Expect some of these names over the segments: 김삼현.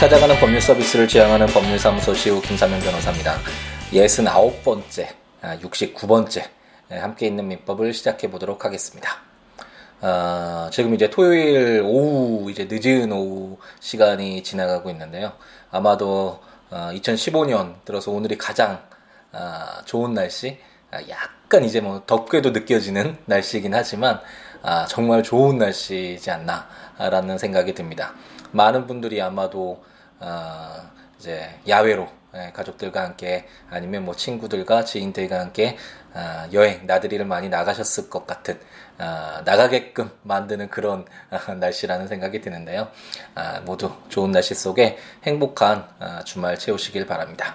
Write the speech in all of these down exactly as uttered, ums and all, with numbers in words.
찾아가는 법률 서비스를 지향하는 법률사무소 씨이오 김삼현 변호사입니다. 예순아홉 번째, 육십구 번째 함께 있는 민법을 시작해 보도록 하겠습니다. 어, 지금 이제 토요일 오후, 이제 늦은 오후 시간이 지나가고 있는데요. 아마도 어, 이천십오 년 들어서 오늘이 가장 어, 좋은 날씨, 약간 이제 뭐 덥게도 느껴지는 날씨이긴 하지만 아, 정말 좋은 날씨지 않나라는 생각이 듭니다. 많은 분들이 아마도 어, 이제 야외로 가족들과 함께 아니면 뭐 친구들과 지인들과 함께 어, 여행, 나들이를 많이 나가셨을 것 같은, 어, 나가게끔 만드는 그런 어, 날씨라는 생각이 드는데요. 어, 모두 좋은 날씨 속에 행복한 어, 주말 채우시길 바랍니다.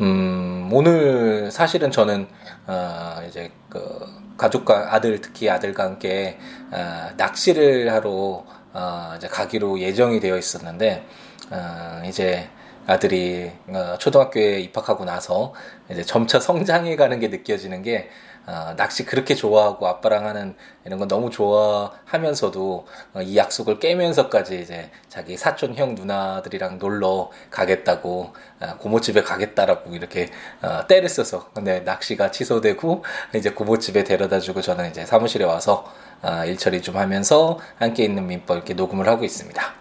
음, 오늘 사실은 저는 어, 이제 그 가족과 아들, 특히 아들과 함께 어, 낚시를 하러 어, 이제 가기로 예정이 되어 있었는데 어, 이제 아들이 어, 초등학교에 입학하고 나서 이제 점차 성장해 가는 게 느껴지는 게 어, 낚시 그렇게 좋아하고 아빠랑 하는 이런 건 너무 좋아하면서도 어, 이 약속을 깨면서까지 이제 자기 사촌 형 누나들이랑 놀러 가겠다고 어, 고모집에 가겠다라고 이렇게 어, 때를 써서 근데 낚시가 취소되고 이제 고모집에 데려다주고 저는 이제 사무실에 와서 어, 일처리 좀 하면서 함께 있는 민법 이렇게 녹음을 하고 있습니다.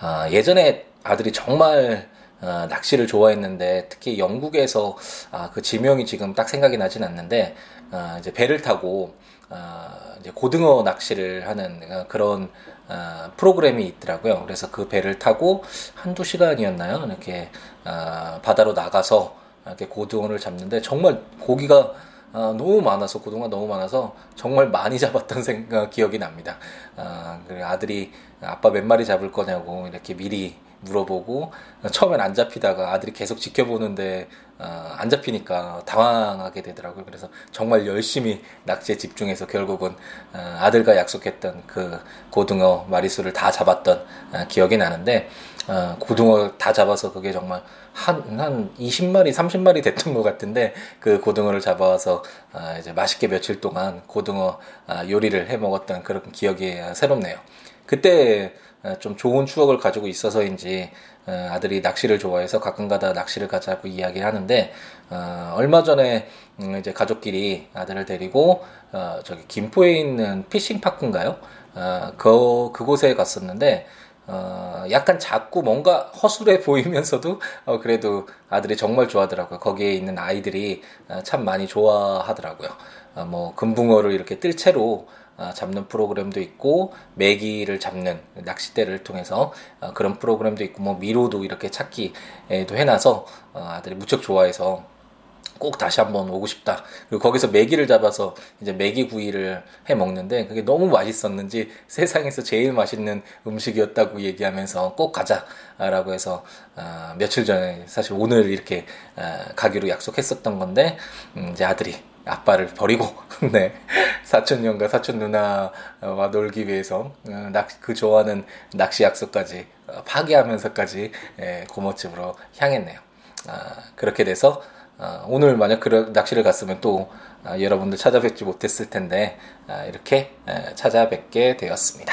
어, 예전에 아들이 정말 어, 낚시를 좋아했는데 특히 영국에서 아, 그 지명이 지금 딱 생각이 나진 않는데 어, 이제 배를 타고 어, 이제 고등어 낚시를 하는 어, 그런 어, 프로그램이 있더라고요. 그래서 그 배를 타고 한두 시간이었나요? 이렇게 어, 바다로 나가서 이렇게 고등어를 잡는데 정말 고기가 어, 너무 많아서 고등어가 너무 많아서 정말 많이 잡았던 생각 기억이 납니다. 어, 그리고 아들이 아빠 몇 마리 잡을 거냐고 이렇게 미리 물어보고 처음엔 안 잡히다가 아들이 계속 지켜보는데 어, 안 잡히니까 당황하게 되더라고요. 그래서 정말 열심히 낚시에 집중해서 결국은 어, 아들과 약속했던 그 고등어 마리수를 다 잡았던 어, 기억이 나는데 어, 고등어 다 잡아서 그게 정말 한, 한 이십 마리, 삼십 마리 됐던 것 같은데 그 고등어를 잡아서 어, 이제 맛있게 며칠 동안 고등어 어, 요리를 해 먹었던 그런 기억이 새롭네요. 그때 좀 좋은 추억을 가지고 있어서인지 아들이 낚시를 좋아해서 가끔가다 낚시를 가자고 이야기를 하는데 얼마 전에 이제 가족끼리 아들을 데리고 저기 김포에 있는 피싱 파크인가요? 그 그곳에 갔었는데. 어, 약간 작고 뭔가 허술해 보이면서도 어, 그래도 아들이 정말 좋아하더라고요. 거기에 있는 아이들이 어, 참 많이 좋아하더라고요. 어, 뭐 금붕어를 이렇게 뜰 채로 어, 잡는 프로그램도 있고 메기를 잡는 낚싯대를 통해서 어, 그런 프로그램도 있고 뭐 미로도 이렇게 찾기도 해놔서 어, 아들이 무척 좋아해서 꼭 다시 한번 오고 싶다. 그리고 거기서 메기를 잡아서 이제 메기 구이를 해 먹는데 그게 너무 맛있었는지 세상에서 제일 맛있는 음식이었다고 얘기하면서 꼭 가자라고 해서 어, 며칠 전에 사실 오늘 이렇게 어, 가기로 약속했었던 건데 음, 이제 아들이 아빠를 버리고 네 사촌 형과 사촌 누나와 놀기 위해서 어, 낚, 그 좋아하는 낚시 약속까지 어, 파기하면서까지 예, 고모집으로 향했네요. 어, 그렇게 돼서. 어, 오늘 만약 그 낚시를 갔으면 또 어, 여러분들 찾아뵙지 못했을 텐데 어, 이렇게 에, 찾아뵙게 되었습니다.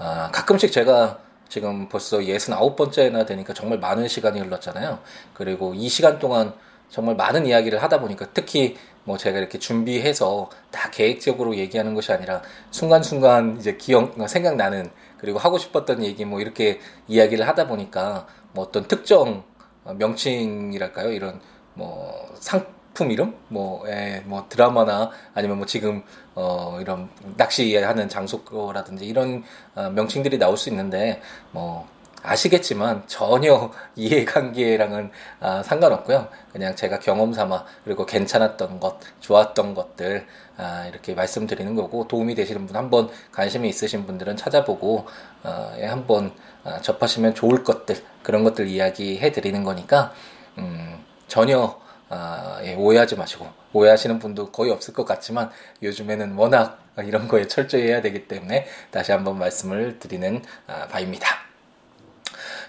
어, 가끔씩 제가 지금 벌써 예순아홉 번째나 되니까 정말 많은 시간이 흘렀잖아요. 그리고 이 시간 동안 정말 많은 이야기를 하다 보니까 특히 뭐 제가 이렇게 준비해서 다 계획적으로 얘기하는 것이 아니라 순간순간 이제 기억, 생각나는 그리고 하고 싶었던 얘기 뭐 이렇게 이야기를 하다 보니까 뭐 어떤 특정 명칭이랄까요? 이런 뭐 상품 이름, 뭐, 에, 뭐 드라마나 아니면 뭐 지금 어, 이런 낚시하는 장소라든지 이런 어, 명칭들이 나올 수 있는데 뭐 아시겠지만 전혀 이해관계랑은 아, 상관없고요. 그냥 제가 경험삼아 그리고 괜찮았던 것, 좋았던 것들 아, 이렇게 말씀드리는 거고 도움이 되시는 분 한번 관심이 있으신 분들은 찾아보고 어, 한번 어, 접하시면 좋을 것들 그런 것들 이야기해 드리는 거니까 음, 전혀 어, 예, 오해하지 마시고 오해하시는 분도 거의 없을 것 같지만 요즘에는 워낙 이런 거에 철저히 해야 되기 때문에 다시 한번 말씀을 드리는 어, 바입니다.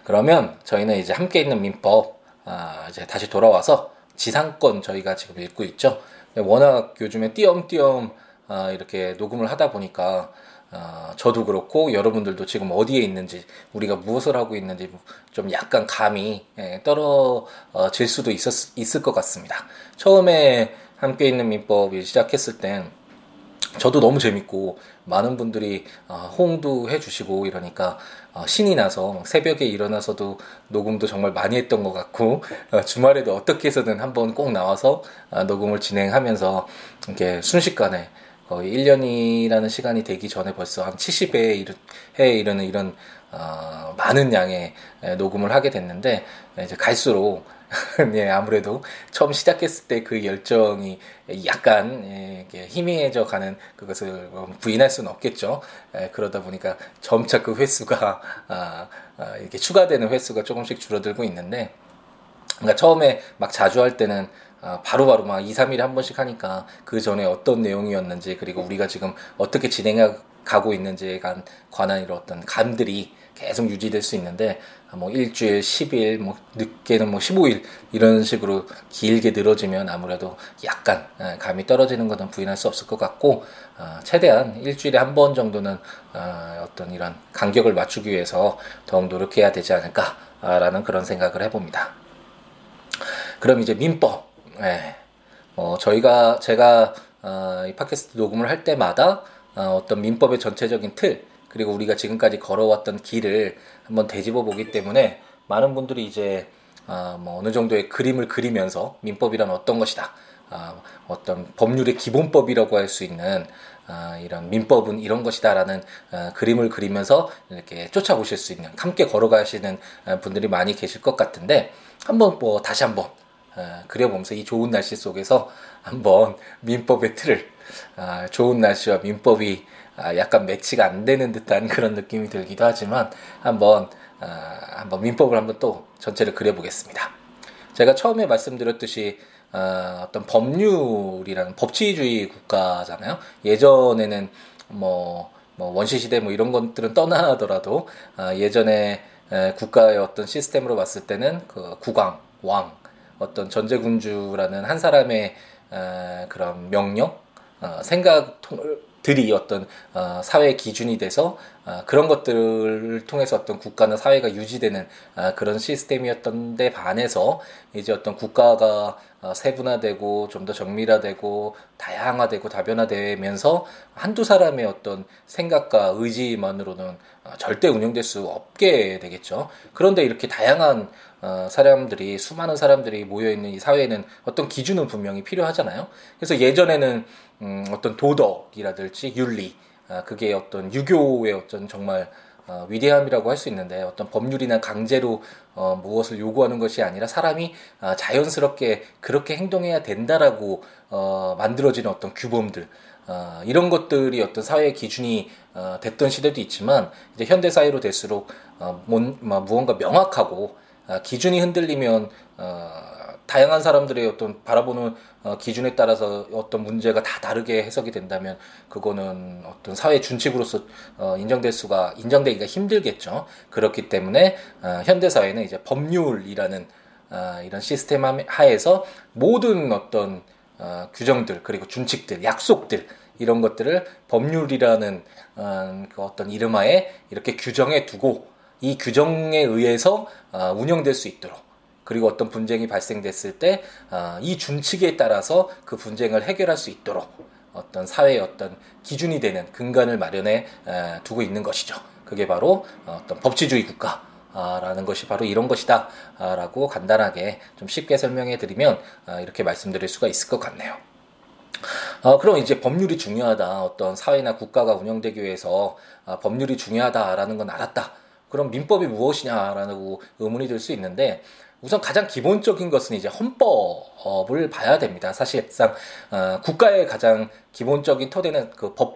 그러면 저희는 이제 함께 있는 민법 아, 이제 다시 돌아와서 지상권 저희가 지금 읽고 있죠. 워낙 요즘에 띄엄띄엄 어, 이렇게 녹음을 하다 보니까 어, 저도 그렇고 여러분들도 지금 어디에 있는지, 우리가 무엇을 하고 있는지 좀 약간 감이 예, 떨어질 수도 있었, 있을 것 같습니다. 처음에 함께 있는 민법이 시작했을 땐 저도 너무 재밌고 많은 분들이 호응도 해주시고 이러니까 신이 나서 새벽에 일어나서도 녹음도 정말 많이 했던 것 같고, 주말에도 어떻게 해서든 한번 꼭 나와서 녹음을 진행하면서 이렇게 순식간에 거의 일 년이라는 시간이 되기 전에 벌써 한 칠십 회에 이르, 회에 이르는 이런 많은 양의 녹음을 하게 됐는데, 이제 갈수록 예, 아무래도 처음 시작했을 때 그 열정이 약간 예, 희미해져 가는 그것을 부인할 수는 없겠죠. 예, 그러다 보니까 점차 그 횟수가 아, 아, 이렇게 추가되는 횟수가 조금씩 줄어들고 있는데, 그러니까 처음에 막 자주 할 때는 아, 바로바로 막 이, 삼 일에 한 번씩 하니까 그 전에 어떤 내용이었는지, 그리고 우리가 지금 어떻게 진행하고 있는지에 관한 이런 어떤 감들이 계속 유지될 수 있는데, 뭐 일주일, 십 일, 뭐 늦게는 뭐 십오 일 이런 식으로 길게 늘어지면 아무래도 약간 감이 떨어지는 것은 부인할 수 없을 것 같고, 최대한 일주일에 한 번 정도는 어떤 이런 간격을 맞추기 위해서 더욱 노력해야 되지 않을까라는 그런 생각을 해봅니다. 그럼 이제 민법. 저희가 제가 이 팟캐스트 녹음을 할 때마다 어떤 민법의 전체적인 틀, 그리고 우리가 지금까지 걸어왔던 길을 한번 되짚어 보기 때문에 많은 분들이 이제 어, 뭐 어느 정도의 그림을 그리면서 민법이란 어떤 것이다, 어, 어떤 법률의 기본법이라고 할 수 있는 어, 이런 민법은 이런 것이다 라는 어, 그림을 그리면서 이렇게 쫓아보실 수 있는, 함께 걸어가시는 분들이 많이 계실 것 같은데, 한번 뭐 다시 한번 어, 그려보면서 이 좋은 날씨 속에서 한번 민법의 틀을 어, 좋은 날씨와 민법이 약간 매치가 안 되는 듯한 그런 느낌이 들기도 하지만, 한번 아, 한번 민법을 한번 또 전체를 그려보겠습니다. 제가 처음에 말씀드렸듯이 아, 어떤 법률이라는 법치주의 국가잖아요. 예전에는 뭐, 뭐 원시시대 뭐 이런 것들은 떠나더라도 아, 예전에 에, 국가의 어떤 시스템으로 봤을 때는 그 국왕, 왕, 어떤 전제군주라는 한 사람의 에, 그런 명령, 어, 생각 통을 들이 어떤 어, 사회의 기준이 돼서 어, 그런 것들을 통해서 어떤 국가나 사회가 유지되는 어, 그런 시스템이었던 데 반해서, 이제 어떤 국가가 어, 세분화되고 좀 더 정밀화되고 다양화되고 다변화되면서 한두 사람의 어떤 생각과 의지만으로는 어, 절대 운영될 수 없게 되겠죠. 그런데 이렇게 다양한 어, 사람들이, 수많은 사람들이 모여있는 이 사회에는 어떤 기준은 분명히 필요하잖아요. 그래서 예전에는 음, 어떤 도덕이라든지 윤리, 아, 그게 어떤 유교의 어떤 정말 어, 위대함이라고 할 수 있는데, 어떤 법률이나 강제로 어, 무엇을 요구하는 것이 아니라 사람이 아, 자연스럽게 그렇게 행동해야 된다라고 어, 만들어지는 어떤 규범들, 어, 이런 것들이 어떤 사회의 기준이 어, 됐던 시대도 있지만, 이제 현대 사회로 될수록 어, 뭔, 뭐, 무언가 명확하고 아, 기준이 흔들리면 어, 다양한 사람들의 어떤 바라보는 어, 기준에 따라서 어떤 문제가 다 다르게 해석이 된다면, 그거는 어떤 사회 준칙으로서 어, 인정될 수가 인정되기가 힘들겠죠. 그렇기 때문에 어, 현대 사회는 이제 법률이라는 어, 이런 시스템 하에서 모든 어떤 어, 규정들, 그리고 준칙들, 약속들, 이런 것들을 법률이라는 어, 그 어떤 이름하에 이렇게 규정해 두고, 이 규정에 의해서 어, 운영될 수 있도록, 그리고 어떤 분쟁이 발생됐을 때 이 준칙에 따라서 그 분쟁을 해결할 수 있도록 어떤 사회의 어떤 기준이 되는 근간을 마련해 두고 있는 것이죠. 그게 바로 어떤 법치주의 국가라는 것이 바로 이런 것이다 라고 간단하게 좀 쉽게 설명해 드리면 이렇게 말씀드릴 수가 있을 것 같네요. 어, 그럼 이제 법률이 중요하다, 어떤 사회나 국가가 운영되기 위해서 법률이 중요하다라는 건 알았다. 그럼 민법이 무엇이냐라고 의문이 들 수 있는데, 우선 가장 기본적인 것은 이제 헌법을 봐야 됩니다. 사실상 어, 국가의 가장 기본적인 토대는 그 법,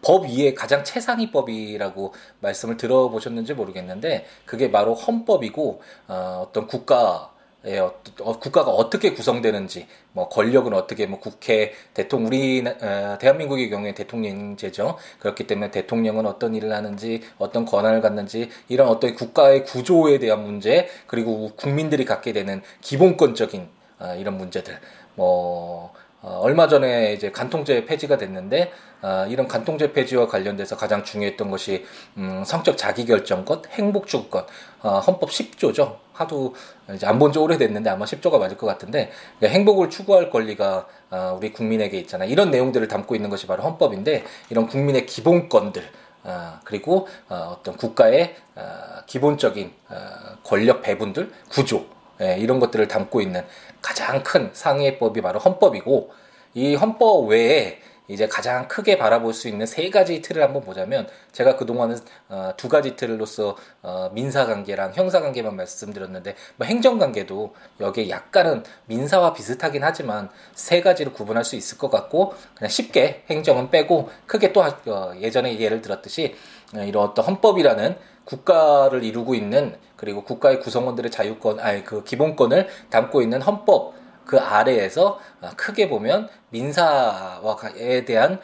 법 위에 가장 최상위 법이라고 말씀을 들어보셨는지 모르겠는데, 그게 바로 헌법이고, 어, 어떤 국가 예, 어, 어, 국가가 어떻게 구성되는지, 뭐 권력은 어떻게, 뭐 국회, 대통령, 우리 어, 대한민국의 경우에 대통령제죠. 그렇기 때문에 대통령은 어떤 일을 하는지, 어떤 권한을 갖는지, 이런 어떤 국가의 구조에 대한 문제, 그리고 국민들이 갖게 되는 기본권적인 어, 이런 문제들, 뭐 어, 얼마 전에 이제 간통죄 폐지가 됐는데, 어, 이런 간통죄 폐지와 관련돼서 가장 중요했던 것이 음, 성적 자기결정권, 행복주구권, 어, 헌법 십 조죠. 하도 이제 안 본 지 오래됐는데 아마 십 조가 맞을 것 같은데, 그러니까 행복을 추구할 권리가 어, 우리 국민에게 있잖아요. 이런 내용들을 담고 있는 것이 바로 헌법인데, 이런 국민의 기본권들, 어, 그리고 어, 어떤 국가의 어, 기본적인 어, 권력 배분들, 구조, 예, 이런 것들을 담고 있는 가장 큰 상위법이 바로 헌법이고, 이 헌법 외에 이제 가장 크게 바라볼 수 있는 세 가지 틀을 한번 보자면, 제가 그동안은 어, 두 가지 틀로서 어, 민사관계랑 형사관계만 말씀드렸는데, 뭐 행정관계도 여기에 약간은 민사와 비슷하긴 하지만 세 가지로 구분할 수 있을 것 같고, 그냥 쉽게 행정은 빼고 크게 또 어, 예전에 예를 들었듯이 이런 어떤 헌법이라는 국가를 이루고 있는, 그리고 국가의 구성원들의 자유권, 아니 그 기본권을 담고 있는 헌법 그 아래에서 크게 보면 민사에 대한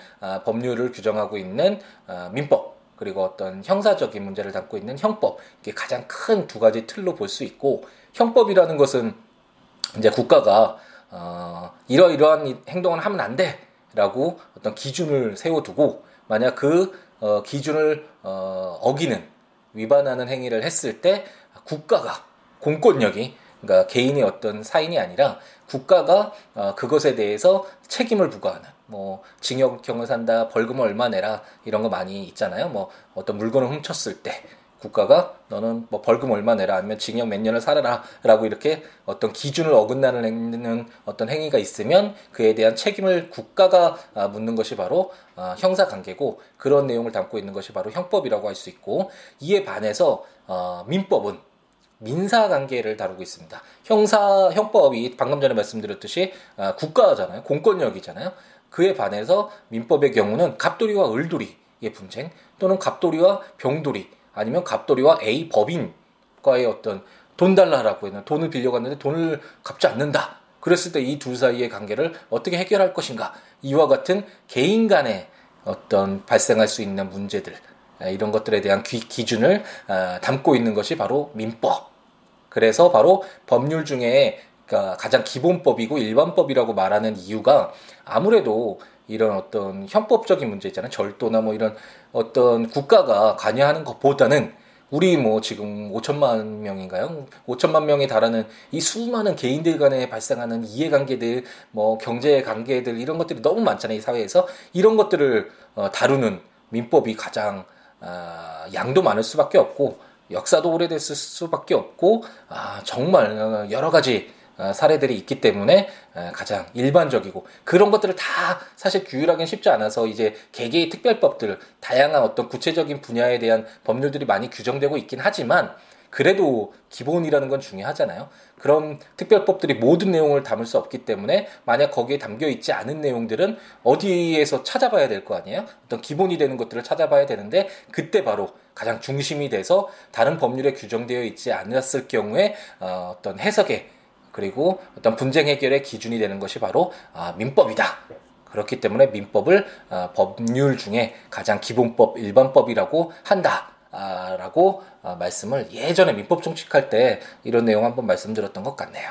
법률을 규정하고 있는 민법, 그리고 어떤 형사적인 문제를 담고 있는 형법, 이게 가장 큰 두 가지 틀로 볼 수 있고, 형법이라는 것은 이제 국가가 어, 이러이러한 행동을 하면 안 돼라고 어떤 기준을 세워두고, 만약 그 어, 기준을 어, 어기는, 위반하는 행위를 했을 때 국가가, 공권력이, 그러니까 개인의 어떤 사인이 아니라 국가가 어, 그것에 대해서 책임을 부과하는, 뭐 징역형을 산다, 벌금을 얼마 내라, 이런 거 많이 있잖아요. 뭐 어떤 물건을 훔쳤을 때 국가가 너는 뭐 벌금 얼마 내라, 아니면 징역 몇 년을 살아라 라고 이렇게 어떤 기준을 어긋나는 어떤 행위가 있으면 그에 대한 책임을 국가가 묻는 것이 바로 형사관계고, 그런 내용을 담고 있는 것이 바로 형법이라고 할 수 있고, 이에 반해서 민법은 민사관계를 다루고 있습니다. 형사, 형법이 방금 전에 말씀드렸듯이 국가잖아요. 공권력이잖아요. 그에 반해서 민법의 경우는 갑돌이와 을돌이의 분쟁, 또는 갑돌이와 병돌이, 아니면 갑돌이와 A 법인과의 어떤 돈 달라라고 했는, 돈을 빌려갔는데 돈을 갚지 않는다. 그랬을 때 이 둘 사이의 관계를 어떻게 해결할 것인가. 이와 같은 개인 간의 어떤 발생할 수 있는 문제들, 이런 것들에 대한 기, 기준을 담고 있는 것이 바로 민법. 그래서 바로 법률 중에 가장 기본법이고 일반법이라고 말하는 이유가, 아무래도 이런 어떤 형법적인 문제 있잖아요. 절도나 뭐 이런 어떤 국가가 관여하는 것보다는 우리 뭐 지금 오천만 명인가요? 오천만 명에 달하는 이 수많은 개인들 간에 발생하는 이해관계들, 뭐 경제관계들, 이런 것들이 너무 많잖아요. 이 사회에서. 이런 것들을 어, 다루는 민법이 가장 어, 양도 많을 수밖에 없고, 역사도 오래됐을 수밖에 없고, 아, 정말 여러 가지 사례들이 있기 때문에 가장 일반적이고, 그런 것들을 다 사실 규율하기는 쉽지 않아서 이제 개개의 특별법들, 다양한 어떤 구체적인 분야에 대한 법률들이 많이 규정되고 있긴 하지만, 그래도 기본이라는 건 중요하잖아요. 그런 특별법들이 모든 내용을 담을 수 없기 때문에, 만약 거기에 담겨 있지 않은 내용들은 어디에서 찾아봐야 될 거 아니에요? 어떤 기본이 되는 것들을 찾아봐야 되는데, 그때 바로 가장 중심이 돼서 다른 법률에 규정되어 있지 않았을 경우에 어떤 해석에, 그리고 어떤 분쟁 해결의 기준이 되는 것이 바로 아, 민법이다. 그렇기 때문에 민법을 아, 법률 중에 가장 기본법, 일반법이라고 한다. 아, 라고 아, 말씀을 예전에 민법 총칙할 때 이런 내용 한번 말씀드렸던 것 같네요.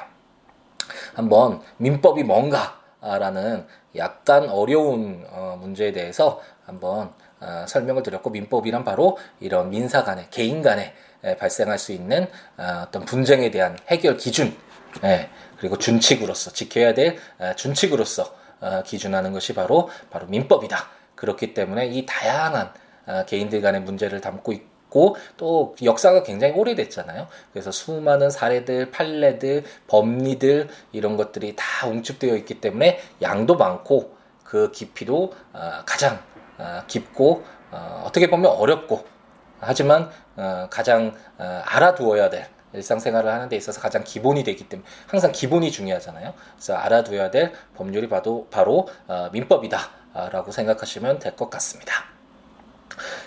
한번 민법이 뭔가라는 약간 어려운 어, 문제에 대해서 한번 어, 설명을 드렸고, 민법이란 바로 이런 민사 간의, 개인 간에 발생할 수 있는 어, 어떤 분쟁에 대한 해결 기준, 예, 그리고 준칙으로서 지켜야 될 준칙으로서 기준하는 것이 바로 바로 민법이다. 그렇기 때문에 이 다양한 개인들 간의 문제를 담고 있고, 또 역사가 굉장히 오래됐잖아요. 그래서 수많은 사례들, 판례들, 법리들, 이런 것들이 다 웅축되어 있기 때문에 양도 많고, 그 깊이도 가장 깊고, 어떻게 보면 어렵고, 하지만 가장 알아두어야 될, 일상생활을 하는 데 있어서 가장 기본이 되기 때문에, 항상 기본이 중요하잖아요. 그래서 알아둬야 될 법률이 바로, 바로 어, 민법이다 라고 생각하시면 될 것 같습니다.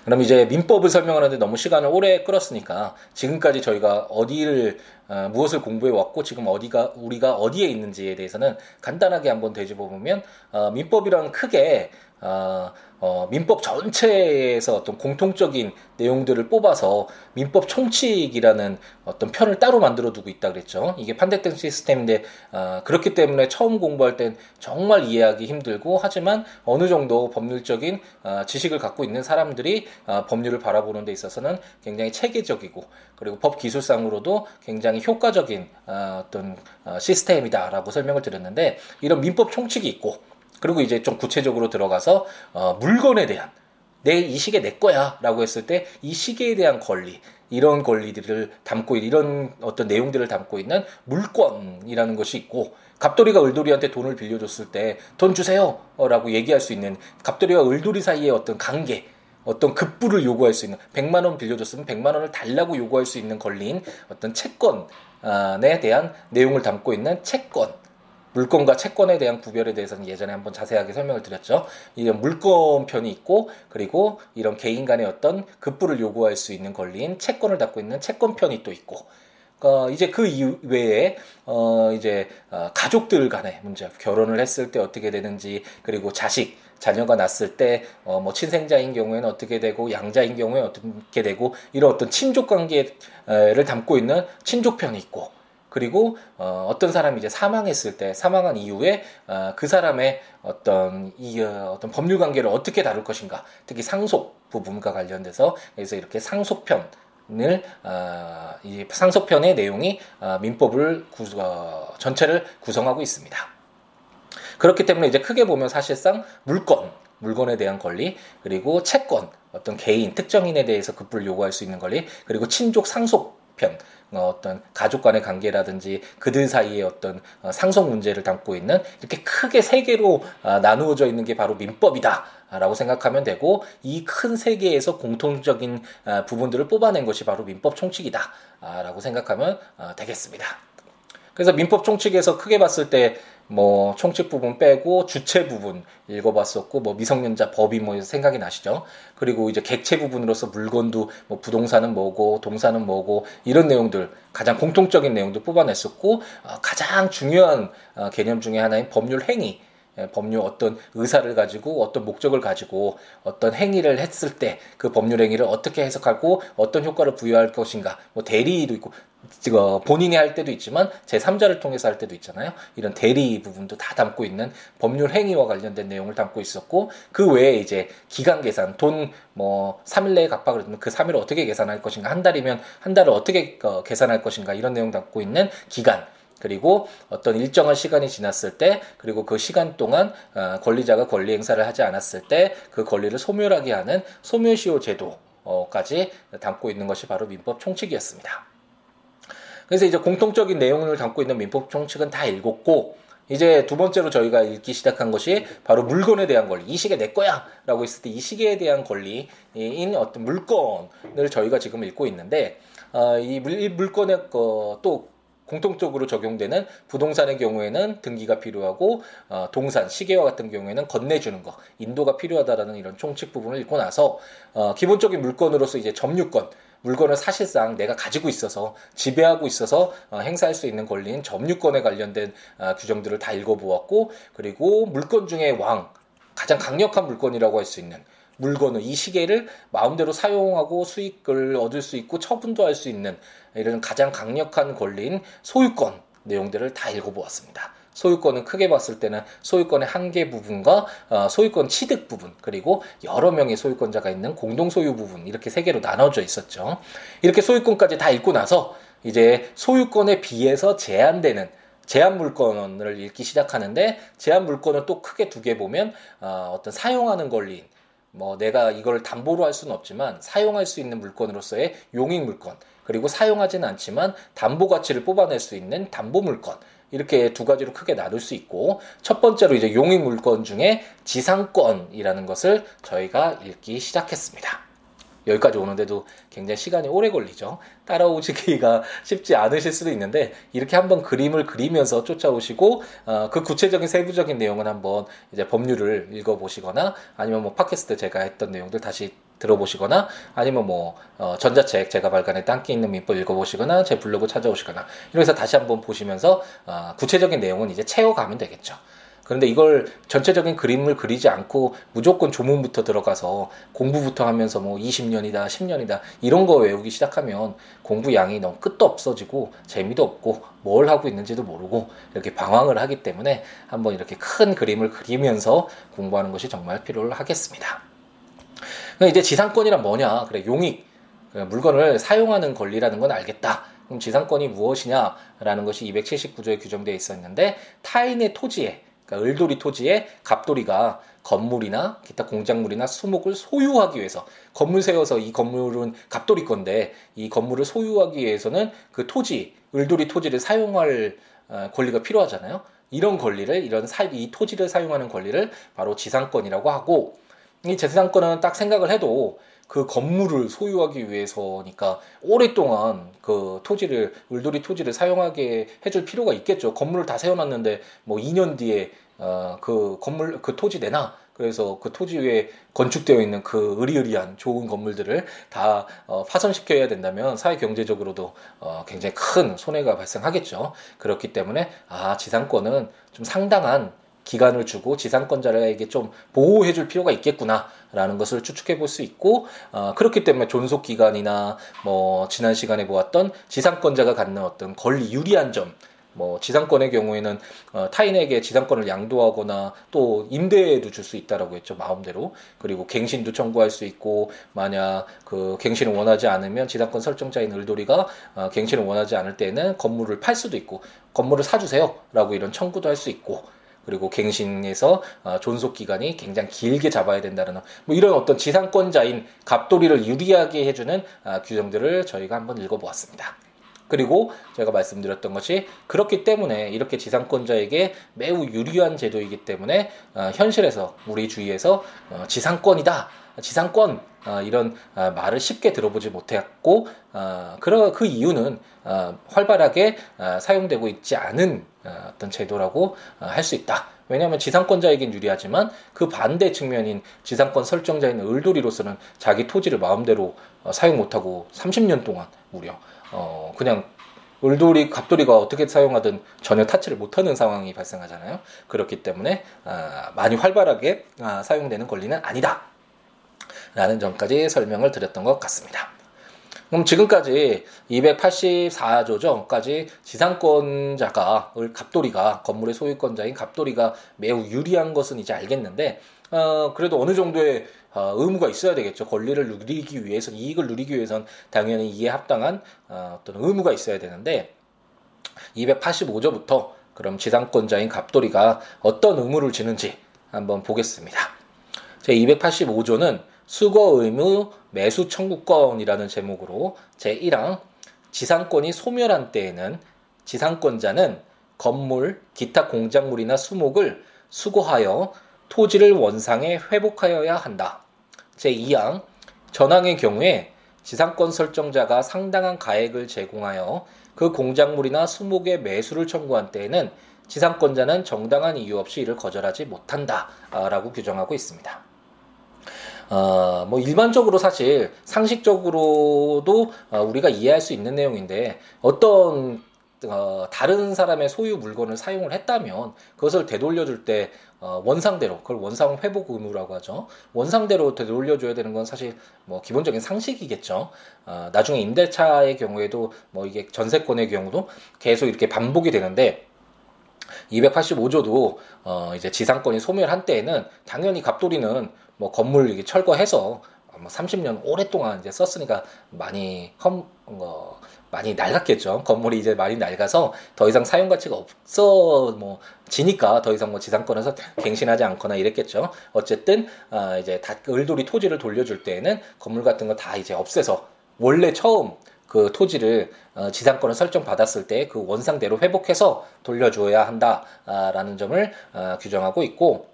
그럼 이제 민법을 설명하는데 너무 시간을 오래 끌었으니까, 지금까지 저희가 어디를 어, 무엇을 공부해 왔고, 지금 어디가 우리가 어디에 있는지에 대해서는 간단하게 한번 되짚어보면, 어, 민법이란 크게 어, 어, 민법 전체에서 어떤 공통적인 내용들을 뽑아서 민법 총칙이라는 어떤 편을 따로 만들어 두고 있다 그랬죠. 이게 판택된 시스템인데 어, 그렇기 때문에 처음 공부할 땐 정말 이해하기 힘들고, 하지만 어느 정도 법률적인 어, 지식을 갖고 있는 사람들이 어, 법률을 바라보는 데 있어서는 굉장히 체계적이고, 그리고 법 기술상으로도 굉장히 효과적인 어, 어떤 어, 시스템이다라고 설명을 드렸는데, 이런 민법 총칙이 있고, 그리고 이제 좀 구체적으로 들어가서 어, 물건에 대한, 내 이 시계 내 거야 라고 했을 때 이 시계에 대한 권리, 이런 권리들을 담고, 이런 어떤 내용들을 담고 있는 물권이라는 것이 있고, 갑돌이가 을돌이한테 돈을 빌려줬을 때 돈 주세요 라고 얘기할 수 있는, 갑돌이와 을돌이 사이의 어떤 관계, 어떤 급부를 요구할 수 있는, 백만 원 빌려줬으면 백만 원을 달라고 요구할 수 있는 권리인 어떤 채권에 대한 내용을 담고 있는 채권, 물권과 채권에 대한 구별에 대해서는 예전에 한번 자세하게 설명을 드렸죠. 이런 물권 편이 있고, 그리고 이런 개인 간의 어떤 급부를 요구할 수 있는 권리인 채권을 담고 있는 채권 편이 또 있고, 어, 이제 그 이외에 어, 이제 어, 가족들 간의 문제, 결혼을 했을 때 어떻게 되는지, 그리고 자식, 자녀가 낳았을 때 어, 뭐 친생자인 경우에는 어떻게 되고, 양자인 경우에는 어떻게 되고, 이런 어떤 친족 관계를 담고 있는 친족 편이 있고, 그리고 어, 어떤 사람이 이제 사망했을 때, 사망한 이후에 어, 그 사람의 어떤 이 어, 어떤 법률 관계를 어떻게 다룰 것인가, 특히 상속 부분과 관련돼서, 그래서 이렇게 상속편을 어, 이 상속편의 내용이 어, 민법을 구, 어, 전체를 구성하고 있습니다. 그렇기 때문에 이제 크게 보면 사실상 물권, 물건에 대한 권리, 그리고 채권, 어떤 개인 특정인에 대해서 급부를 요구할 수 있는 권리, 그리고 친족 상속 편, 어떤 가족 간의 관계라든지 그들 사이의 어떤 상속 문제를 담고 있는, 이렇게 크게 세 개로 나누어져 있는 게 바로 민법이다라고 생각하면 되고, 이 큰 세 개에서 공통적인 부분들을 뽑아낸 것이 바로 민법 총칙이다라고 생각하면 되겠습니다. 그래서 민법 총칙에서 크게 봤을 때 뭐 총칙 부분 빼고 주체 부분 읽어봤었고, 뭐 미성년자 법이 뭐 생각이 나시죠. 그리고 이제 객체 부분으로서 물건도 뭐 부동산은 뭐고 동산은 뭐고, 이런 내용들 가장 공통적인 내용도 뽑아냈었고, 어, 가장 중요한 어, 개념 중에 하나인 법률 행위, 예, 법률 어떤 의사를 가지고 어떤 목적을 가지고 어떤 행위를 했을 때 그 법률 행위를 어떻게 해석하고 어떤 효과를 부여할 것인가, 뭐 대리도 있고 어, 본인이 할 때도 있지만 제삼자를 통해서 할 때도 있잖아요. 이런 대리 부분도 다 담고 있는 법률 행위와 관련된 내용을 담고 있었고, 그 외에 이제 기간 계산, 돈 뭐 삼 일 내에 갚아 그랬으면 그 삼 일을 어떻게 계산할 것인가, 한 달이면 한 달을 어떻게 어, 계산할 것인가, 이런 내용 담고 있는 기간, 그리고 어떤 일정한 시간이 지났을 때, 그리고 그 시간 동안 권리자가 권리 행사를 하지 않았을 때 그 권리를 소멸하게 하는 소멸시효 제도까지 담고 있는 것이 바로 민법 총칙이었습니다. 그래서 이제 공통적인 내용을 담고 있는 민법 총칙은 다 읽었고, 이제 두 번째로 저희가 읽기 시작한 것이 바로 물건에 대한 권리, 이 시계 내 거야 라고 했을 때 이 시계에 대한 권리인 어떤 물건을 저희가 지금 읽고 있는데, 이 물건의 또 공통적으로 적용되는 부동산의 경우에는 등기가 필요하고, 어, 동산, 시계와 같은 경우에는 건네주는 것, 인도가 필요하다라는 이런 총칙 부분을 읽고 나서 어, 기본적인 물건으로서 이제 점유권, 물건을 사실상 내가 가지고 있어서 지배하고 있어서 어, 행사할 수 있는 권리인 점유권에 관련된 어, 규정들을 다 읽어보았고, 그리고 물건 중에 왕, 가장 강력한 물건이라고 할 수 있는 물건은, 이 시계를 마음대로 사용하고 수익을 얻을 수 있고 처분도 할 수 있는 이런 가장 강력한 권리인 소유권 내용들을 다 읽어보았습니다. 소유권은 크게 봤을 때는 소유권의 한계 부분과 소유권 취득 부분, 그리고 여러 명의 소유권자가 있는 공동소유 부분, 이렇게 세 개로 나눠져 있었죠. 이렇게 소유권까지 다 읽고 나서 이제 소유권에 비해서 제한되는 제한 물건을 읽기 시작하는데, 제한 물건을 또 크게 두 개 보면 어떤 사용하는 권리인, 뭐 내가 이걸 담보로 할 수는 없지만 사용할 수 있는 물건으로서의 용익 물건, 그리고 사용하지는 않지만 담보 가치를 뽑아낼 수 있는 담보 물건, 이렇게 두 가지로 크게 나눌 수 있고, 첫 번째로 이제 용익 물건 중에 지상권이라는 것을 저희가 읽기 시작했습니다. 여기까지 오는데도 굉장히 시간이 오래 걸리죠. 따라오시기가 쉽지 않으실 수도 있는데, 이렇게 한번 그림을 그리면서 쫓아오시고, 어, 그 구체적인 세부적인 내용은 한번 이제 법률을 읽어보시거나, 아니면 뭐 팟캐스트 제가 했던 내용들 다시 들어보시거나, 아니면 뭐 어, 전자책 제가 발간했던 함께 있는 민법 읽어보시거나, 제 블로그 찾아오시거나, 이렇게 해서 다시 한번 보시면서 어, 구체적인 내용은 이제 채워가면 되겠죠. 그런데 이걸 전체적인 그림을 그리지 않고 무조건 조문부터 들어가서 공부부터 하면서 뭐 이십 년이다 십 년이다 이런 거 외우기 시작하면 공부 양이 너무 끝도 없어지고 재미도 없고 뭘 하고 있는지도 모르고 이렇게 방황을 하기 때문에 한번 이렇게 큰 그림을 그리면서 공부하는 것이 정말 필요하겠습니다. 이제 지상권이란 뭐냐? 그래, 용익, 물건을 사용하는 권리라는 건 알겠다. 그럼 지상권이 무엇이냐라는 것이 이백칠십구 조에 규정되어 있었는데, 타인의 토지에, 그러니까 을돌이 토지에 갑돌이가 건물이나 기타 공작물이나 수목을 소유하기 위해서, 건물 세워서 이 건물은 갑돌이 건데 이 건물을 소유하기 위해서는 그 토지, 을돌이 토지를 사용할 권리가 필요하잖아요. 이런 권리를, 이런 사, 이 토지를 사용하는 권리를 바로 지상권이라고 하고, 이 지상권은 딱 생각을 해도 그 건물을 소유하기 위해서니까 오랫동안 그 토지를, 을돌이 토지를 사용하게 해줄 필요가 있겠죠. 건물을 다 세워놨는데 뭐 이 년 뒤에 어, 그 건물, 그 토지 내놔. 그래서 그 토지 위에 건축되어 있는 그 으리으리한 좋은 건물들을 다 어, 파손시켜야 된다면 사회 경제적으로도 어, 굉장히 큰 손해가 발생하겠죠. 그렇기 때문에 아, 지상권은 좀 상당한 기간을 주고 지상권자에게 좀 보호해 줄 필요가 있겠구나라는 것을 추측해 볼 수 있고, 어, 그렇기 때문에 존속 기간이나 뭐 지난 시간에 보았던 지상권자가 갖는 어떤 권리 유리한 점, 뭐 지상권의 경우에는 어, 타인에게 지상권을 양도하거나 또 임대도 줄 수 있다라고 했죠. 마음대로. 그리고 갱신도 청구할 수 있고, 만약 그 갱신을 원하지 않으면 지상권 설정자인 을돌이가 어, 갱신을 원하지 않을 때는 건물을 팔 수도 있고, 건물을 사주세요라고 이런 청구도 할 수 있고, 그리고 갱신에서 존속기간이 굉장히 길게 잡아야 된다는 뭐 이런 어떤 지상권자인 갑돌이를 유리하게 해주는 규정들을 저희가 한번 읽어보았습니다. 그리고 제가 말씀드렸던 것이, 그렇기 때문에 이렇게 지상권자에게 매우 유리한 제도이기 때문에 현실에서 우리 주위에서 지상권이다, 지상권 이런 말을 쉽게 들어보지 못했고, 그 이유는 활발하게 사용되고 있지 않은 어떤 제도라고 할 수 있다. 왜냐하면 지상권자에겐 유리하지만 그 반대 측면인 지상권 설정자인 을돌이로서는 자기 토지를 마음대로 사용 못하고 삼십 년 동안 무려 어 그냥 을돌이, 갑돌이가 어떻게 사용하든 전혀 타치를 못하는 상황이 발생하잖아요. 그렇기 때문에 많이 활발하게 사용되는 권리는 아니다 라는 점까지 설명을 드렸던 것 같습니다. 그럼 지금까지 이백팔십사 조까지 지상권자가, 갑돌이가, 건물의 소유권자인 갑돌이가 매우 유리한 것은 이제 알겠는데, 어, 그래도 어느 정도의 어, 의무가 있어야 되겠죠. 권리를 누리기 위해서, 이익을 누리기 위해선 당연히 이에 합당한 어, 어떤 의무가 있어야 되는데, 이백팔십오 조부터 그럼 지상권자인 갑돌이가 어떤 의무를 지는지 한번 보겠습니다. 제이백팔십오 조는 수거의무 매수청구권이라는 제목으로 제일 항 지상권이 소멸한 때에는 지상권자는 건물, 기타 공작물이나 수목을 수거하여 토지를 원상에 회복하여야 한다. 제이 항 전항의 경우에 지상권 설정자가 상당한 가액을 제공하여 그 공작물이나 수목의 매수를 청구한 때에는 지상권자는 정당한 이유 없이 이를 거절하지 못한다 라고 규정하고 있습니다. 어, 뭐 일반적으로 사실 상식적으로도 어, 우리가 이해할 수 있는 내용인데, 어떤 어, 다른 사람의 소유 물건을 사용을 했다면 그것을 되돌려줄 때 어, 원상대로, 그걸 원상 회복 의무라고 하죠. 원상대로 되돌려줘야 되는 건 사실 뭐 기본적인 상식이겠죠. 어, 나중에 임대차의 경우에도 뭐 이게 전세권의 경우도 계속 이렇게 반복이 되는데, 이백팔십오 조도 어, 이제 지상권이 소멸한 때에는 당연히 갑돌이는 뭐 건물 이게 철거해서 삼십 년 오랫동안 이제 썼으니까 많이 험, 어, 많이 낡았겠죠. 건물이 이제 많이 낡아서 더 이상 사용 가치가 없어 뭐 지니까 더 이상 뭐 지상권에서 갱신하지 않거나 이랬겠죠. 어쨌든 어, 이제 다 을돌이 토지를 돌려줄 때에는 건물 같은 거 다 이제 없애서 원래 처음 그 토지를 어, 지상권을 설정받았을 때 그 원상대로 회복해서 돌려줘야 한다라는 점을 어, 규정하고 있고,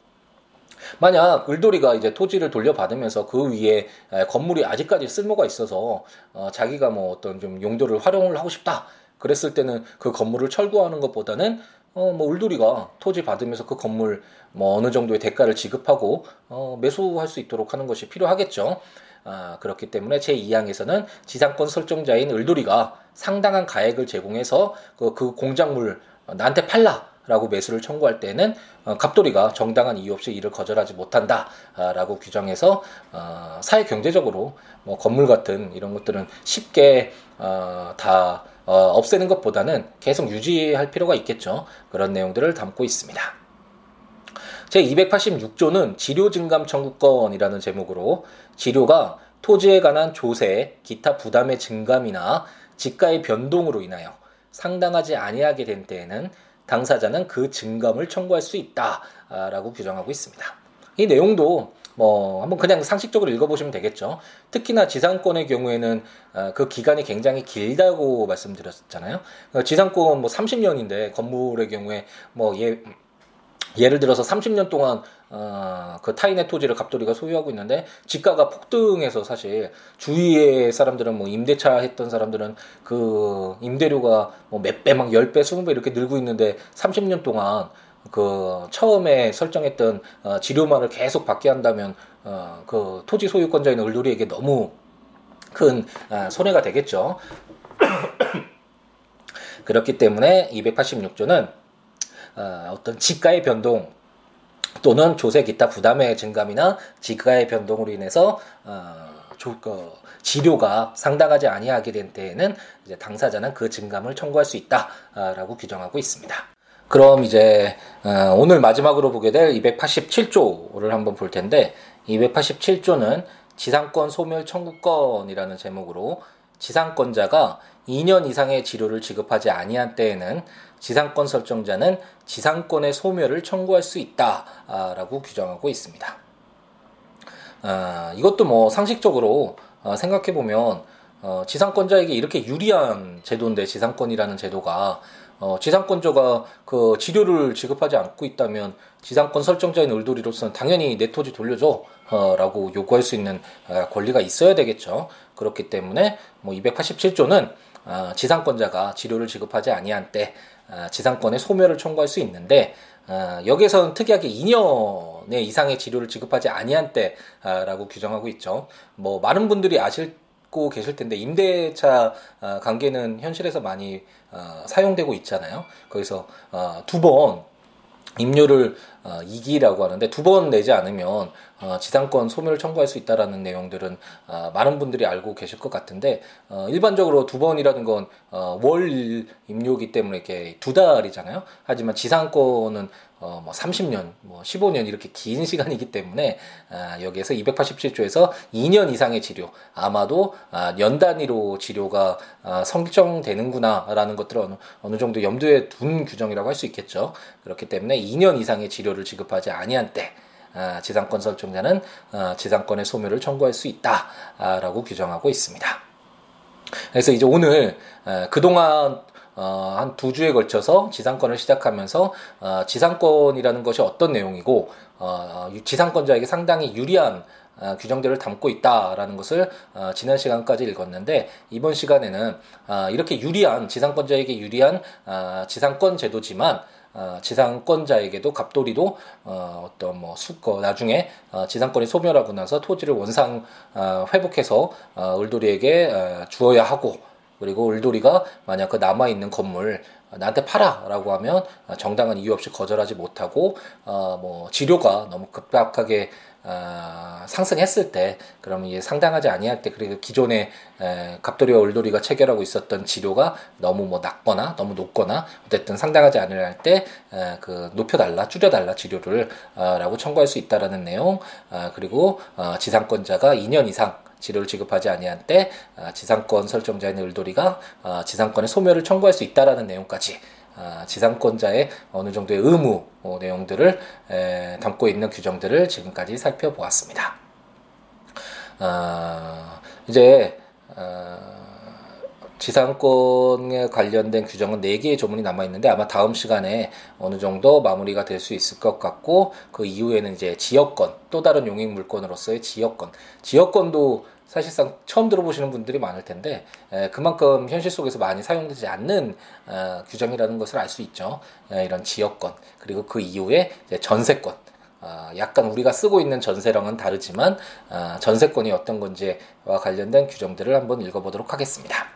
만약 을돌이가 이제 토지를 돌려받으면서 그 위에 건물이 아직까지 쓸모가 있어서 어, 자기가 뭐 어떤 좀 용도를 활용을 하고 싶다 그랬을 때는 그 건물을 철거하는 것보다는 어, 뭐 을돌이가 토지 받으면서 그 건물 뭐 어느 정도의 대가를 지급하고 어, 매수할 수 있도록 하는 것이 필요하겠죠. 아, 그렇기 때문에 제이 항에서는 지상권 설정자인 을돌이가 상당한 가액을 제공해서 그, 그 공작물 나한테 팔라 라고 매수를 청구할 때는 갑돌이가 정당한 이유 없이 이를 거절하지 못한다 라고 규정해서 사회 경제적으로 뭐 건물 같은 이런 것들은 쉽게 다 없애는 것보다는 계속 유지할 필요가 있겠죠. 그런 내용들을 담고 있습니다. 제이백팔십육 조는 지료증감청구권이라는 제목으로 지료가 토지에 관한 조세, 기타 부담의 증감이나 지가의 변동으로 인하여 상당하지 아니하게 된 때에는 당사자는 그 증감을 청구할 수 있다라고 규정하고 있습니다. 이 내용도 뭐 한번 그냥 상식적으로 읽어보시면 되겠죠. 특히나 지상권의 경우에는 그 기간이 굉장히 길다고 말씀드렸잖아요. 지상권 뭐 삼십 년인데 건물의 경우에 뭐 예, 예를 들어서 삼십 년 동안 어, 그 타인의 토지를 갑돌이가 소유하고 있는데 지가가 폭등해서 사실 주위의 사람들은 뭐 임대차 했던 사람들은 그 임대료가 뭐 몇 배 막 십 배, 이십 배 이렇게 늘고 있는데 삼십 년 동안 그 처음에 설정했던 어, 지료만을 계속 받게 한다면 어, 그 토지 소유권자인 을돌이에게 너무 큰 어, 손해가 되겠죠. 그렇기 때문에 이백팔십육 조는 어, 어떤 지가의 변동 또는 조세 기타 부담의 증감이나 지가의 변동으로 인해서 어, 조, 그, 지료가 상당하지 아니하게 된 때에는 이제 당사자는 그 증감을 청구할 수 있다라고 규정하고 있습니다. 그럼 이제 어, 오늘 마지막으로 보게 될 이백팔십칠 조를 한번 볼 텐데 이백팔십칠 조는 지상권 소멸 청구권이라는 제목으로 지상권자가 이 년 이상의 지료를 지급하지 아니한 때에는 지상권 설정자는 지상권의 소멸을 청구할 수 있다라고 규정하고 있습니다. 어, 이것도 뭐 상식적으로 어, 생각해보면 어, 지상권자에게 이렇게 유리한 제도인데 지상권이라는 제도가 어, 지상권자가 그 지료를 지급하지 않고 있다면 지상권 설정자인 을돌이로서는 당연히 내 토지 돌려줘 어, 라고 요구할 수 있는 어, 권리가 있어야 되겠죠. 그렇기 때문에 뭐 이백팔십칠 조는 어, 지상권자가 지료를 지급하지 아니한 때 어, 지상권의 소멸을 청구할 수 있는데 어, 여기에서는 특이하게 이 년 이상의 지료를 지급하지 아니한 때라고 어, 규정하고 있죠. 뭐 많은 분들이 아실 고 계실 텐데 임대차 어, 관계는 현실에서 많이 어, 사용되고 있잖아요. 거기서 어, 두 번 임료를 어, 이기라고 하는데 두 번 내지 않으면 어, 지상권 소멸을 청구할 수 있다라는 내용들은 어, 많은 분들이 알고 계실 것 같은데 어, 일반적으로 두 번이라는 건 어, 월 임료이기 때문에 이렇게 두 달이잖아요. 하지만 지상권은 어, 뭐 삼십 년, 뭐 십오 년 이렇게 긴 시간이기 때문에 아, 여기에서 이백팔십칠 조에서 이 년 이상의 지료, 아마도 아, 연 단위로 지료가 아, 선정되는구나라는 것들을 어느, 어느 정도 염두에 둔 규정이라고 할 수 있겠죠. 그렇기 때문에 이 년 이상의 지료를 지급하지 아니한 때 아, 지상권 설정자는 아, 지상권의 소멸을 청구할 수 있다라고 규정하고 있습니다. 그래서 이제 오늘 아, 그동안 어, 한 두 주에 걸쳐서 지상권을 시작하면서 어, 지상권이라는 것이 어떤 내용이고 어, 지상권자에게 상당히 유리한 어, 규정들을 담고 있다라는 것을 어, 지난 시간까지 읽었는데 이번 시간에는 어, 이렇게 유리한 지상권자에게 유리한 어, 지상권 제도지만 어, 지상권자에게도 갑돌이도 어, 어떤 뭐 수거 나중에 어, 지상권이 소멸하고 나서 토지를 원상 어, 회복해서 어, 을돌이에게 어, 주어야 하고. 그리고 을돌이가 만약 그 남아있는 건물 나한테 팔아라고 하면 정당한 이유 없이 거절하지 못하고 어 뭐 지료가 너무 급박하게 어 상승했을 때 그러면 이게 상당하지 아니할 때 그리고 기존에 에 갑돌이와 을돌이가 체결하고 있었던 지료가 너무 뭐 낮거나 너무 높거나 어쨌든 상당하지 않을 때 그 높여달라 줄여달라 지료를 어 라고 청구할 수 있다라는 내용 어 그리고 어 지상권자가 이 년 이상 지료를 지급하지 아니한 때 지상권 설정자인 을돌이가 지상권의 소멸을 청구할 수 있다라는 내용까지 지상권자의 어느 정도의 의무 내용들을 담고 있는 규정들을 지금까지 살펴보았습니다. 이제 지상권에 관련된 규정은 네 개의 조문이 남아있는데 아마 다음 시간에 어느 정도 마무리가 될 수 있을 것 같고 그 이후에는 이제 지역권, 또 다른 용익물권으로서의 지역권. 지역권도 사실상 처음 들어보시는 분들이 많을 텐데 에, 그만큼 현실 속에서 많이 사용되지 않는 어, 규정이라는 것을 알 수 있죠. 에, 이런 지역권. 그리고 그 이후에 이제 전세권. 어, 약간 우리가 쓰고 있는 전세랑은 다르지만 어, 전세권이 어떤 건지와 관련된 규정들을 한번 읽어보도록 하겠습니다.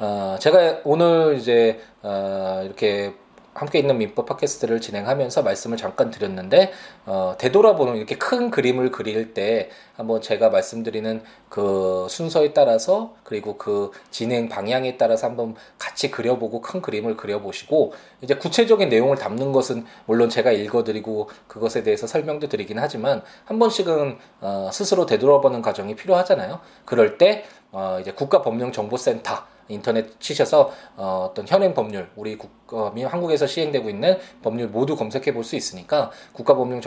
어, 제가 오늘 이제, 어, 이렇게 함께 있는 민법 팟캐스트를 진행하면서 말씀을 잠깐 드렸는데 어, 되돌아보는 이렇게 큰 그림을 그릴 때 한번 제가 말씀드리는 그 순서에 따라서 그리고 그 진행 방향에 따라서 한번 같이 그려보고 큰 그림을 그려보시고 이제 구체적인 내용을 담는 것은 물론 제가 읽어드리고 그것에 대해서 설명도 드리긴 하지만 한 번씩은 어, 스스로 되돌아보는 과정이 필요하잖아요. 그럴 때 어, 이제 국가법령정보센터 인터넷 치셔서 어, 어떤 현행 법률, 우리 국, 어, 한국에서 시행되고 있는 법률 모두 검색해 볼 수 있으니까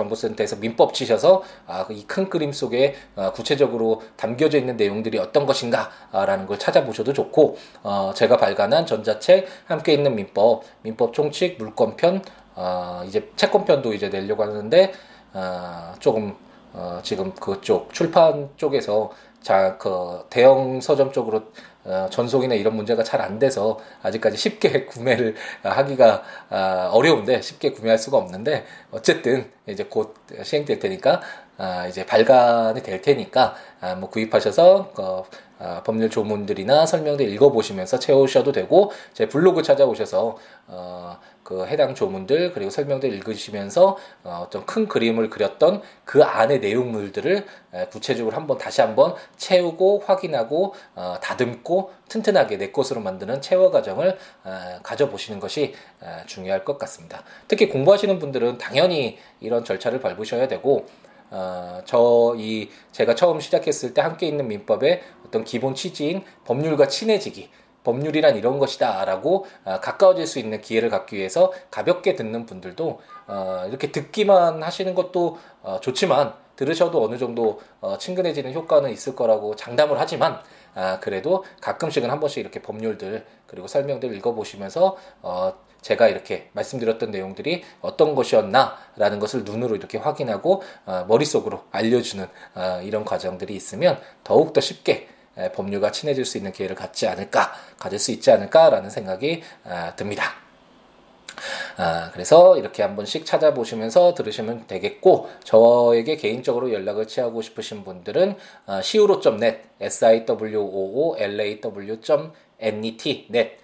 국가법령정보센터에서 민법 치셔서 아, 이 큰 그림 속에 어, 구체적으로 담겨져 있는 내용들이 어떤 것인가라는 걸 찾아보셔도 좋고 어, 제가 발간한 전자책 함께 있는 민법, 민법 총칙, 물권편, 어, 이제 채권편도 이제 내려고 하는데 어, 조금 어, 지금 그쪽 출판 쪽에서 자, 그 대형 서점 쪽으로 어, 전송이나 이런 문제가 잘 안 돼서 아직까지 쉽게 구매를 하기가 아, 어려운데 쉽게 구매할 수가 없는데 어쨌든 이제 곧 시행될 테니까 아, 이제 발간이 될 테니까 아, 뭐 구입하셔서 어, 아, 법률 조문들이나 설명들 읽어보시면서 채우셔도 되고 제 블로그 찾아오셔서 어, 그 해당 조문들 그리고 설명들 읽으시면서 어, 어떤 큰 그림을 그렸던 그 안의 내용물들을 에, 구체적으로 한번 다시 한번 채우고 확인하고 어, 다듬고 튼튼하게 내 것으로 만드는 채워 과정을 어, 가져보시는 것이 어, 중요할 것 같습니다. 특히 공부하시는 분들은 당연히 이런 절차를 밟으셔야 되고 어, 저, 이, 제가 처음 시작했을 때 함께 있는 민법의 어떤 기본 취지인 법률과 친해지기, 법률이란 이런 것이다 라고 어, 가까워질 수 있는 기회를 갖기 위해서 가볍게 듣는 분들도 어, 이렇게 듣기만 하시는 것도 어, 좋지만 들으셔도 어느 정도 어, 친근해지는 효과는 있을 거라고 장담을 하지만 아, 그래도 가끔씩은 한 번씩 이렇게 법률들 그리고 설명들 읽어보시면서 어, 제가 이렇게 말씀드렸던 내용들이 어떤 것이었나라는 것을 눈으로 이렇게 확인하고 어, 머릿속으로 알려주는 어, 이런 과정들이 있으면 더욱더 쉽게 에, 법률과 친해질 수 있는 기회를 갖지 않을까, 가질 수 있지 않을까라는 생각이 어, 듭니다. 아, 그래서 이렇게 한 번씩 찾아보시면서 들으시면 되겠고 저에게 개인적으로 연락을 취하고 싶으신 분들은 아, 시우로 닷 넷, 시우로 닷 넷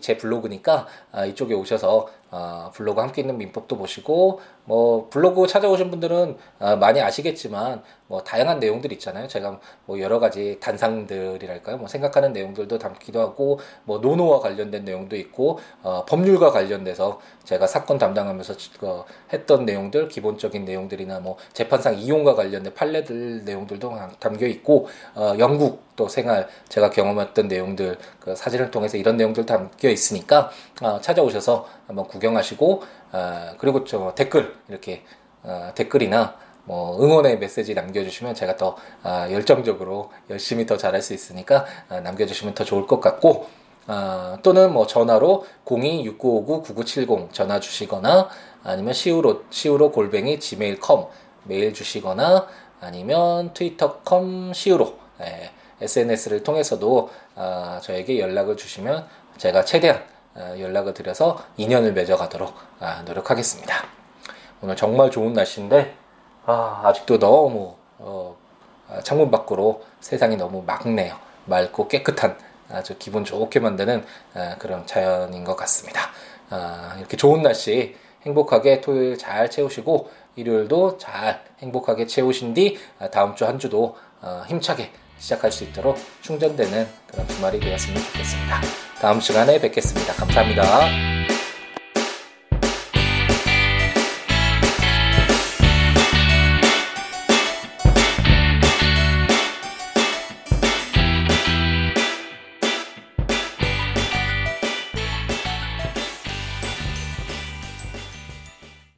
제 블로그니까 아, 이쪽에 오셔서 아, 블로그 함께 있는 민법도 보시고 뭐 블로그 찾아오신 분들은 아, 많이 아시겠지만 뭐 다양한 내용들 있잖아요. 제가 뭐 여러 가지 단상들이랄까요, 뭐 생각하는 내용들도 담기도 하고 뭐 노노와 관련된 내용도 있고 어, 법률과 관련돼서 제가 사건 담당하면서 어, 했던 내용들, 기본적인 내용들이나 뭐 재판상 이용과 관련된 판례들 내용들도 담겨 있고 어, 영국 또 생활 제가 경험했던 내용들 그 사진을 통해서 이런 내용들 담겨 있으니까 어, 찾아오셔서 한번 구경하시고 어, 그리고 저 댓글 이렇게 어, 댓글이나 뭐 응원의 메시지 남겨주시면 제가 더 어, 열정적으로 열심히 더 잘할 수 있으니까 어, 남겨주시면 더 좋을 것 같고 어, 또는 뭐 전화로 공이 육구오구 구구칠공 전화 주시거나 아니면 시우로 시우로 골뱅이 지메일 닷컴 메일 주시거나 아니면 트위터 닷컴 시우로 예, 에스엔에스를 통해서도 어, 저에게 연락을 주시면 제가 최대한 어, 연락을 드려서 인연을 맺어가도록 어, 노력하겠습니다. 오늘 정말 좋은 날씨인데 아, 아직도 너무 어, 창문 밖으로 세상이 너무 맑네요. 맑고 깨끗한 아주 기분 좋게 만드는 어, 그런 자연인 것 같습니다. 어, 이렇게 좋은 날씨 행복하게 토요일 잘 채우시고 일요일도 잘 행복하게 채우신 뒤 다음 주 한 주도 어, 힘차게 시작할 수 있도록 충전되는 그런 주말이 되었으면 좋겠습니다. 다음 시간에 뵙겠습니다. 감사합니다.